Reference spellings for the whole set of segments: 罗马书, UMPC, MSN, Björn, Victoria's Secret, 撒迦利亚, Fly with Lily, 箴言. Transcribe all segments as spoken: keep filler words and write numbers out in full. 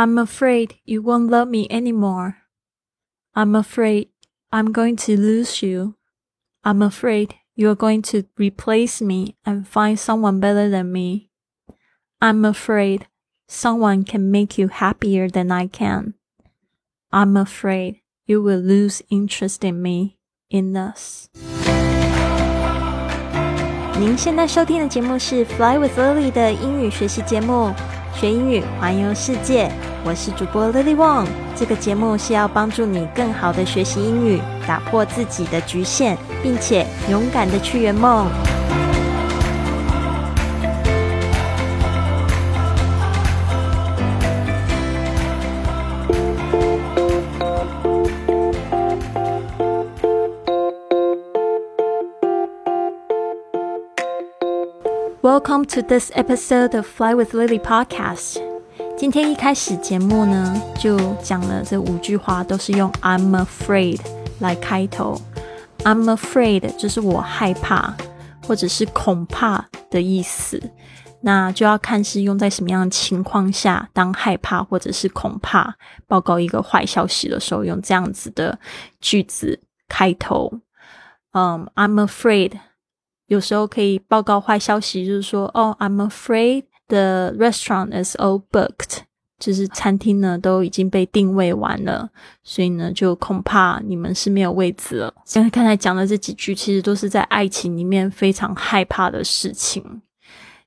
I'm afraid you won't love me anymore. I'm afraid I'm going to lose you. I'm afraid you're going to replace me and find someone better than me. I'm afraid someone can make you happier than I can. I'm afraid you will lose interest in me, in us. 您现在收听的节目是 Fly with Lily 的英语学习节目，学英语环游世界。我是主播 Lily Wong。这个节目是要帮助你更好的学习英语，打破自己的局限，并且勇敢的去圆梦。Welcome to this episode of Fly with Lily podcast. 今天一开始节目呢，就讲了这五句话都是用 I'm afraid 来开头。I'm afraid 就是我害怕，或者是恐怕的意思。那就要看是用在什么样的情况下，当害怕或者是恐怕报告一个坏消息的时候，用这样子的句子开头。Um, I'm afraid有时候可以报告坏消息，就是说哦、oh, I'm afraid the restaurant is all booked， 就是餐厅呢都已经被定位完了，所以呢就恐怕你们是没有位置了。刚才讲的这几句其实都是在爱情里面非常害怕的事情。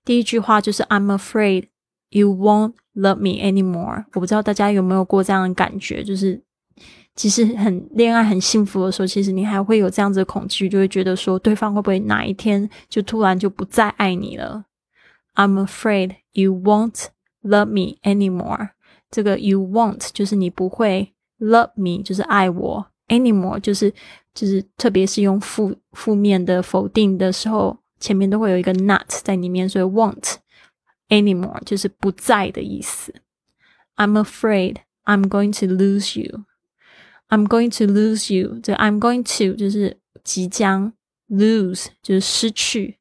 第一句话就是 I'm afraid you won't love me anymore。 我不知道大家有没有过这样的感觉，就是其实很恋爱很幸福的时候，其实你还会有这样子的恐惧，就会觉得说对方会不会哪一天就突然就不再爱你了。 I'm afraid you won't love me anymore。 这个 you won't 就是你不会， love me 就是爱我， anymore 就是就是特别是用负负面的否定的时候，前面都会有一个 not 在里面，所以 won't anymore 就是不在的意思。 I'm afraid I'm going to lose you。I'm going to lose you. 这 I'm going to 就是即将 lose 就是失去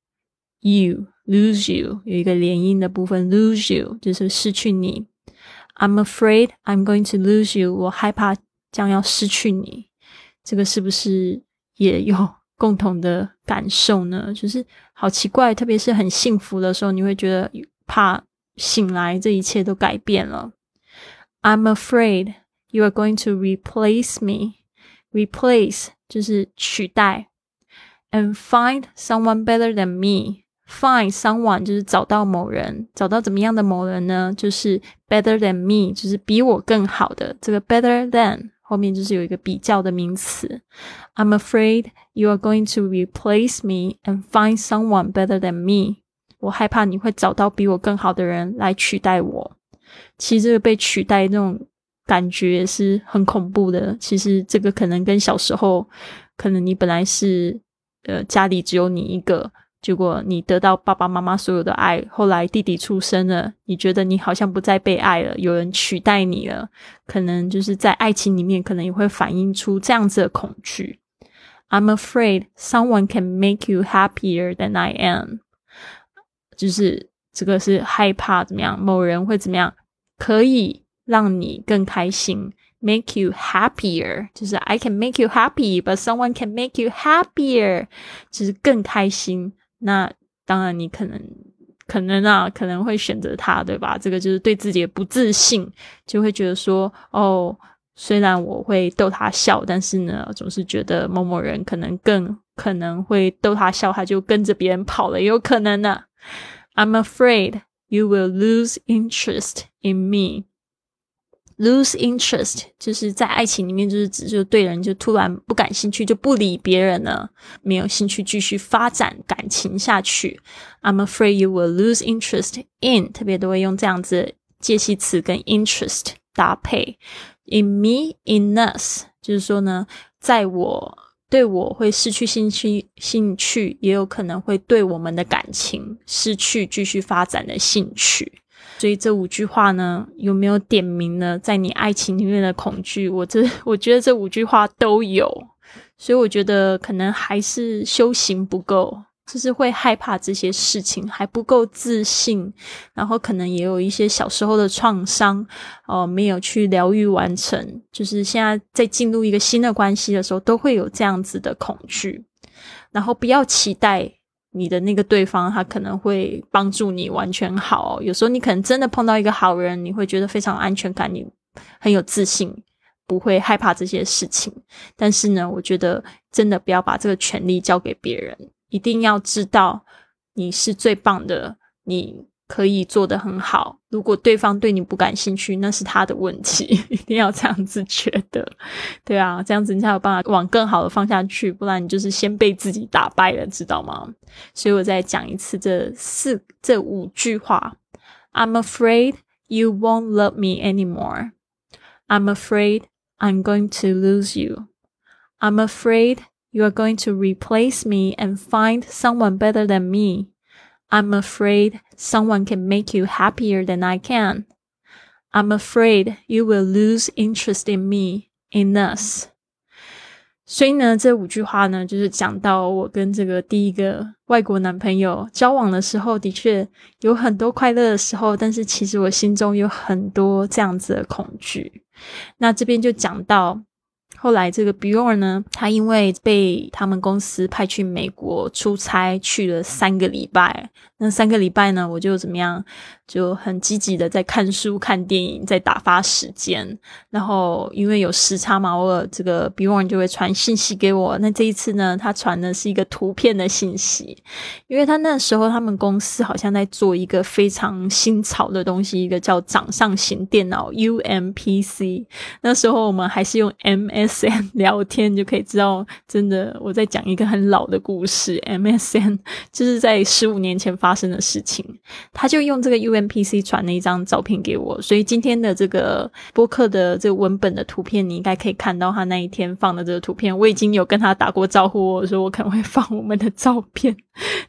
you lose you 有一个连音的部分 lose you 就是失去你。I'm afraid I'm going to lose you. 我害怕将要失去你。这个是不是也有共同的感受呢？就是好奇怪，特别是很幸福的时候，你会觉得怕醒来这一切都改变了。I'm afraid.You are going to replace me. Replace 就是取代。And find someone better than me. Find someone 就是找到某人，找到怎么样的某人呢？就是 better than me 就是比我更好的。这个 better than 后面就是有一个比较的名词。I'm afraid you are going to replace me and find someone better than me. 我害怕你会找到比我更好的人来取代我。其实这个被取代那种感觉也是很恐怖的。其实这个可能跟小时候，可能你本来是呃家里只有你一个，结果你得到爸爸妈妈所有的爱，后来弟弟出生了，你觉得你好像不再被爱了，有人取代你了，可能就是在爱情里面可能也会反映出这样子的恐惧。 I'm afraid someone can make you happier than I am， 就是这个是害怕怎么样，某人会怎么样可以让你更开心 make you happier， 就是 I can make you happy but someone can make you happier， 就是更开心。那当然你可能可能啊可能会选择他，对吧？这个就是对自己的不自信，就会觉得说哦，虽然我会逗他笑，但是呢总是觉得某某人可能更可能会逗他笑，他就跟着别人跑了，也有可能呢、啊、I'm afraid you will lose interest in me。Lose interest 就是在爱情里面就是指就对人就突然不感兴趣，就不理别人了，没有兴趣继续发展感情下去。 I'm afraid you will lose interest in， 特别都会用这样子介系词跟 interest 搭配。 In me, in us 就是说呢在我对我会失去兴趣，兴趣也有可能会对我们的感情失去继续发展的兴趣。所以这五句话呢，有没有点明呢在你爱情里面的恐惧？我这我觉得这五句话都有，所以我觉得可能还是修行不够，就是会害怕这些事情，还不够自信，然后可能也有一些小时候的创伤哦、呃，没有去疗愈完成，就是现在在进入一个新的关系的时候都会有这样子的恐惧。然后不要期待你的那个对方他可能会帮助你完全好、哦、有时候你可能真的碰到一个好人，你会觉得非常安全感，你很有自信，不会害怕这些事情。但是呢，我觉得真的不要把这个权利交给别人，一定要知道你是最棒的，你可以做得很好。如果对方对你不感兴趣，那是他的问题，一定要这样子觉得。对啊，这样子你才有办法往更好的方向去，不然你就是先被自己打败了，知道吗？所以我再讲一次这四这五句话。 I'm afraid you won't love me anymore. I'm afraid I'm going to lose you. I'm afraid you are going to replace me and find someone better than me. I'm afraid someone can make you happier than I can. I'm afraid you will lose interest in me, in us. 所以呢，这五句话呢，就是讲到我跟这个第一个外国男朋友交往的时候，的确有很多快乐的时候，但是其实我心中有很多这样子的恐惧。那这边就讲到后来这个 Bjorn 呢，他因为被他们公司派去美国出差，去了三个礼拜。那三个礼拜呢，我就怎么样，就很积极的在看书、看电影，在打发时间。然后因为有时差嘛，偶尔这个 Bjorn 就会传信息给我。那这一次呢，他传的是一个图片的信息，因为他那时候他们公司好像在做一个非常新潮的东西，一个叫掌上型电脑 U M P C。那时候我们还是用 M S N聊天，就可以知道真的我在讲一个很老的故事。 M S N 就是在十五年前发生的事情。他就用这个 U M P C 传了一张照片给我，所以今天的这个播客的这个文本的图片，你应该可以看到他那一天放的这个图片。我已经有跟他打过招呼，我说我可能会放我们的照片，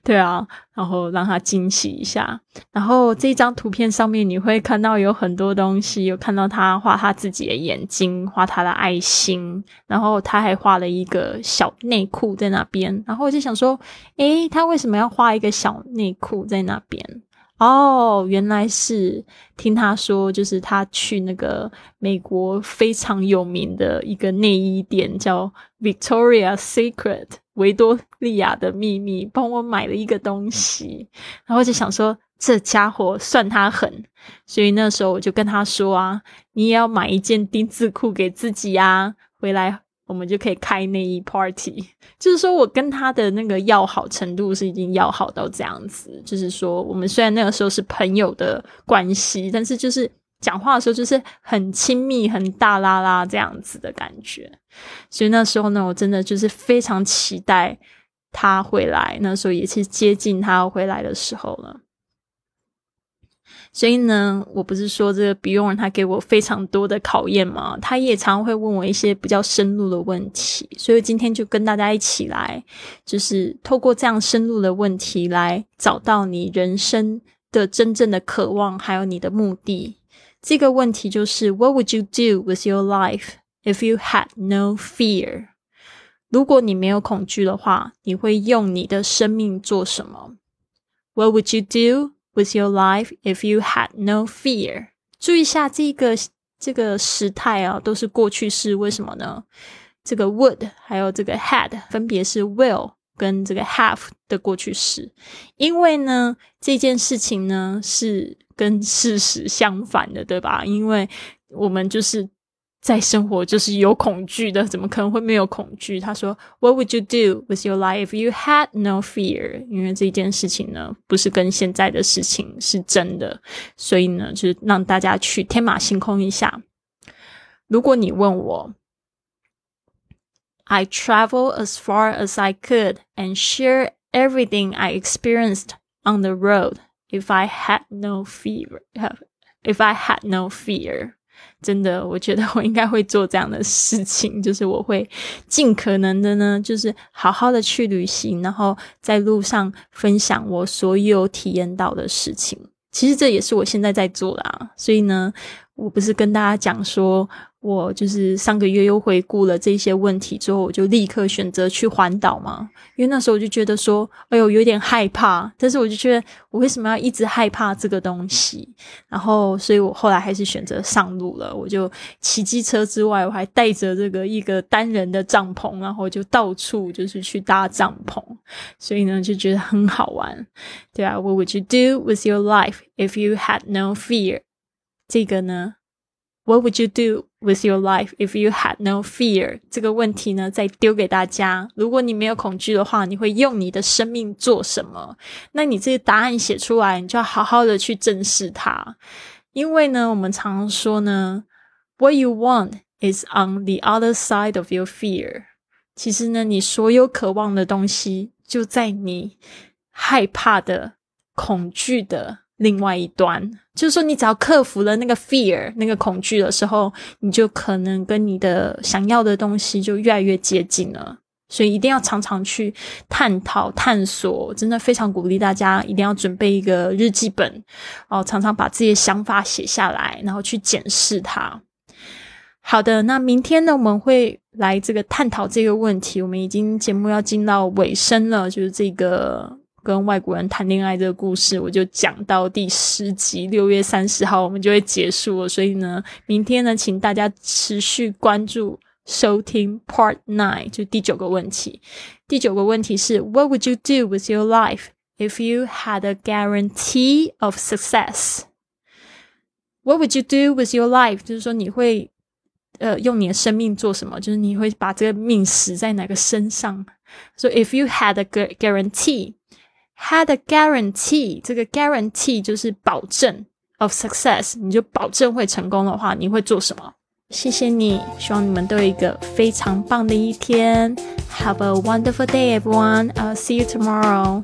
对啊，然后让他惊喜一下。然后这张图片上面你会看到有很多东西，有看到他画他自己的眼睛，画他的爱心，然后他还画了一个小内裤在那边。然后我就想说，诶，他为什么要画一个小内裤在那边？哦，原来是听他说，就是他去那个美国非常有名的一个内衣店叫 Victoria's Secret， 维多利亚的秘密，帮我买了一个东西。然后就想说这家伙算他狠，所以那时候我就跟他说啊，你也要买一件丁字裤给自己啊，回来我们就可以开内衣 party。 就是说我跟他的那个要好程度是已经要好到这样子，就是说我们虽然那个时候是朋友的关系，但是就是讲话的时候就是很亲密，很大啦啦这样子的感觉。所以那时候呢，我真的就是非常期待他回来，那时候也是接近他回来的时候了。所以呢，我不是说这个 Bjorn 他给我非常多的考验嘛，他也常会问我一些比较深入的问题。所以今天就跟大家一起来，就是透过这样深入的问题来找到你人生的真正的渴望，还有你的目的。这个问题就是 What would you do with your life if you had no fear? 如果你没有恐惧的话，你会用你的生命做什么？ What would you do?With your life if you had no fear. 注意一下这个这个时态啊，都是过去式，为什么呢？这个 would 还有这个 had 分别是 will 跟这个 have 的过去式。因为呢，这件事情呢是跟事实相反的，对吧？因为我们就是在生活就是有恐惧的，怎么可能会没有恐惧？他说 What would you do with your life if you had no fear? 因为这件事情呢不是跟现在的事情是真的，所以呢就是让大家去天马行空一下。如果你问我 I travel as far as I could and share everything I experienced on the road if I had no fear. If I had no fear.真的，我觉得我应该会做这样的事情，就是我会尽可能的呢，就是好好的去旅行，然后在路上分享我所有体验到的事情。其实这也是我现在在做的啊，所以呢我不是跟大家讲说我就是上个月又回顾了这些问题之后，我就立刻选择去环岛嘛，因为那时候我就觉得说哎呦有点害怕，但是我就觉得我为什么要一直害怕这个东西，然后所以我后来还是选择上路了。我就骑机车之外，我还带着这个一个单人的帐篷，然后就到处就是去搭帐篷，所以呢就觉得很好玩。对啊， What would you do with your life if you had no fear？ 这个呢 What would you do with your life if you had no fear？ 这个问题呢再丢给大家，如果你没有恐惧的话，你会用你的生命做什么？那你这个答案写出来，你就要好好的去正视它。因为呢我们常说呢 What you want is on the other side of your fear。 其实呢你所有渴望的东西就在你害怕的恐惧的另外一端，就是说你只要克服了那个 fear 那个恐惧的时候，你就可能跟你的想要的东西就越来越接近了。所以一定要常常去探讨探索，真的非常鼓励大家一定要准备一个日记本哦，常常把自己的想法写下来，然后去检视它。好的，那明天呢我们会来这个探讨这个问题，我们已经节目要进到尾声了，就是这个跟外国人谈恋爱这个故事我就讲到第十集六月三十号我们就会结束了，所以呢明天呢请大家持续关注收听 part nine， 就第九个问题。第九个问题是 What would you do with your life if you had a guarantee of success？ What would you do with your life？ 就是说你会呃，用你的生命做什么，就是你会把这个命使在哪个身上。 So if you had a guarantee had a guarantee， 这个 guarantee 就是保证 of success， 你就保证会成功的话，你会做什么？谢谢你，希望你们都有一个非常棒的一天。Have a wonderful day everyone, I'll see you tomorrow.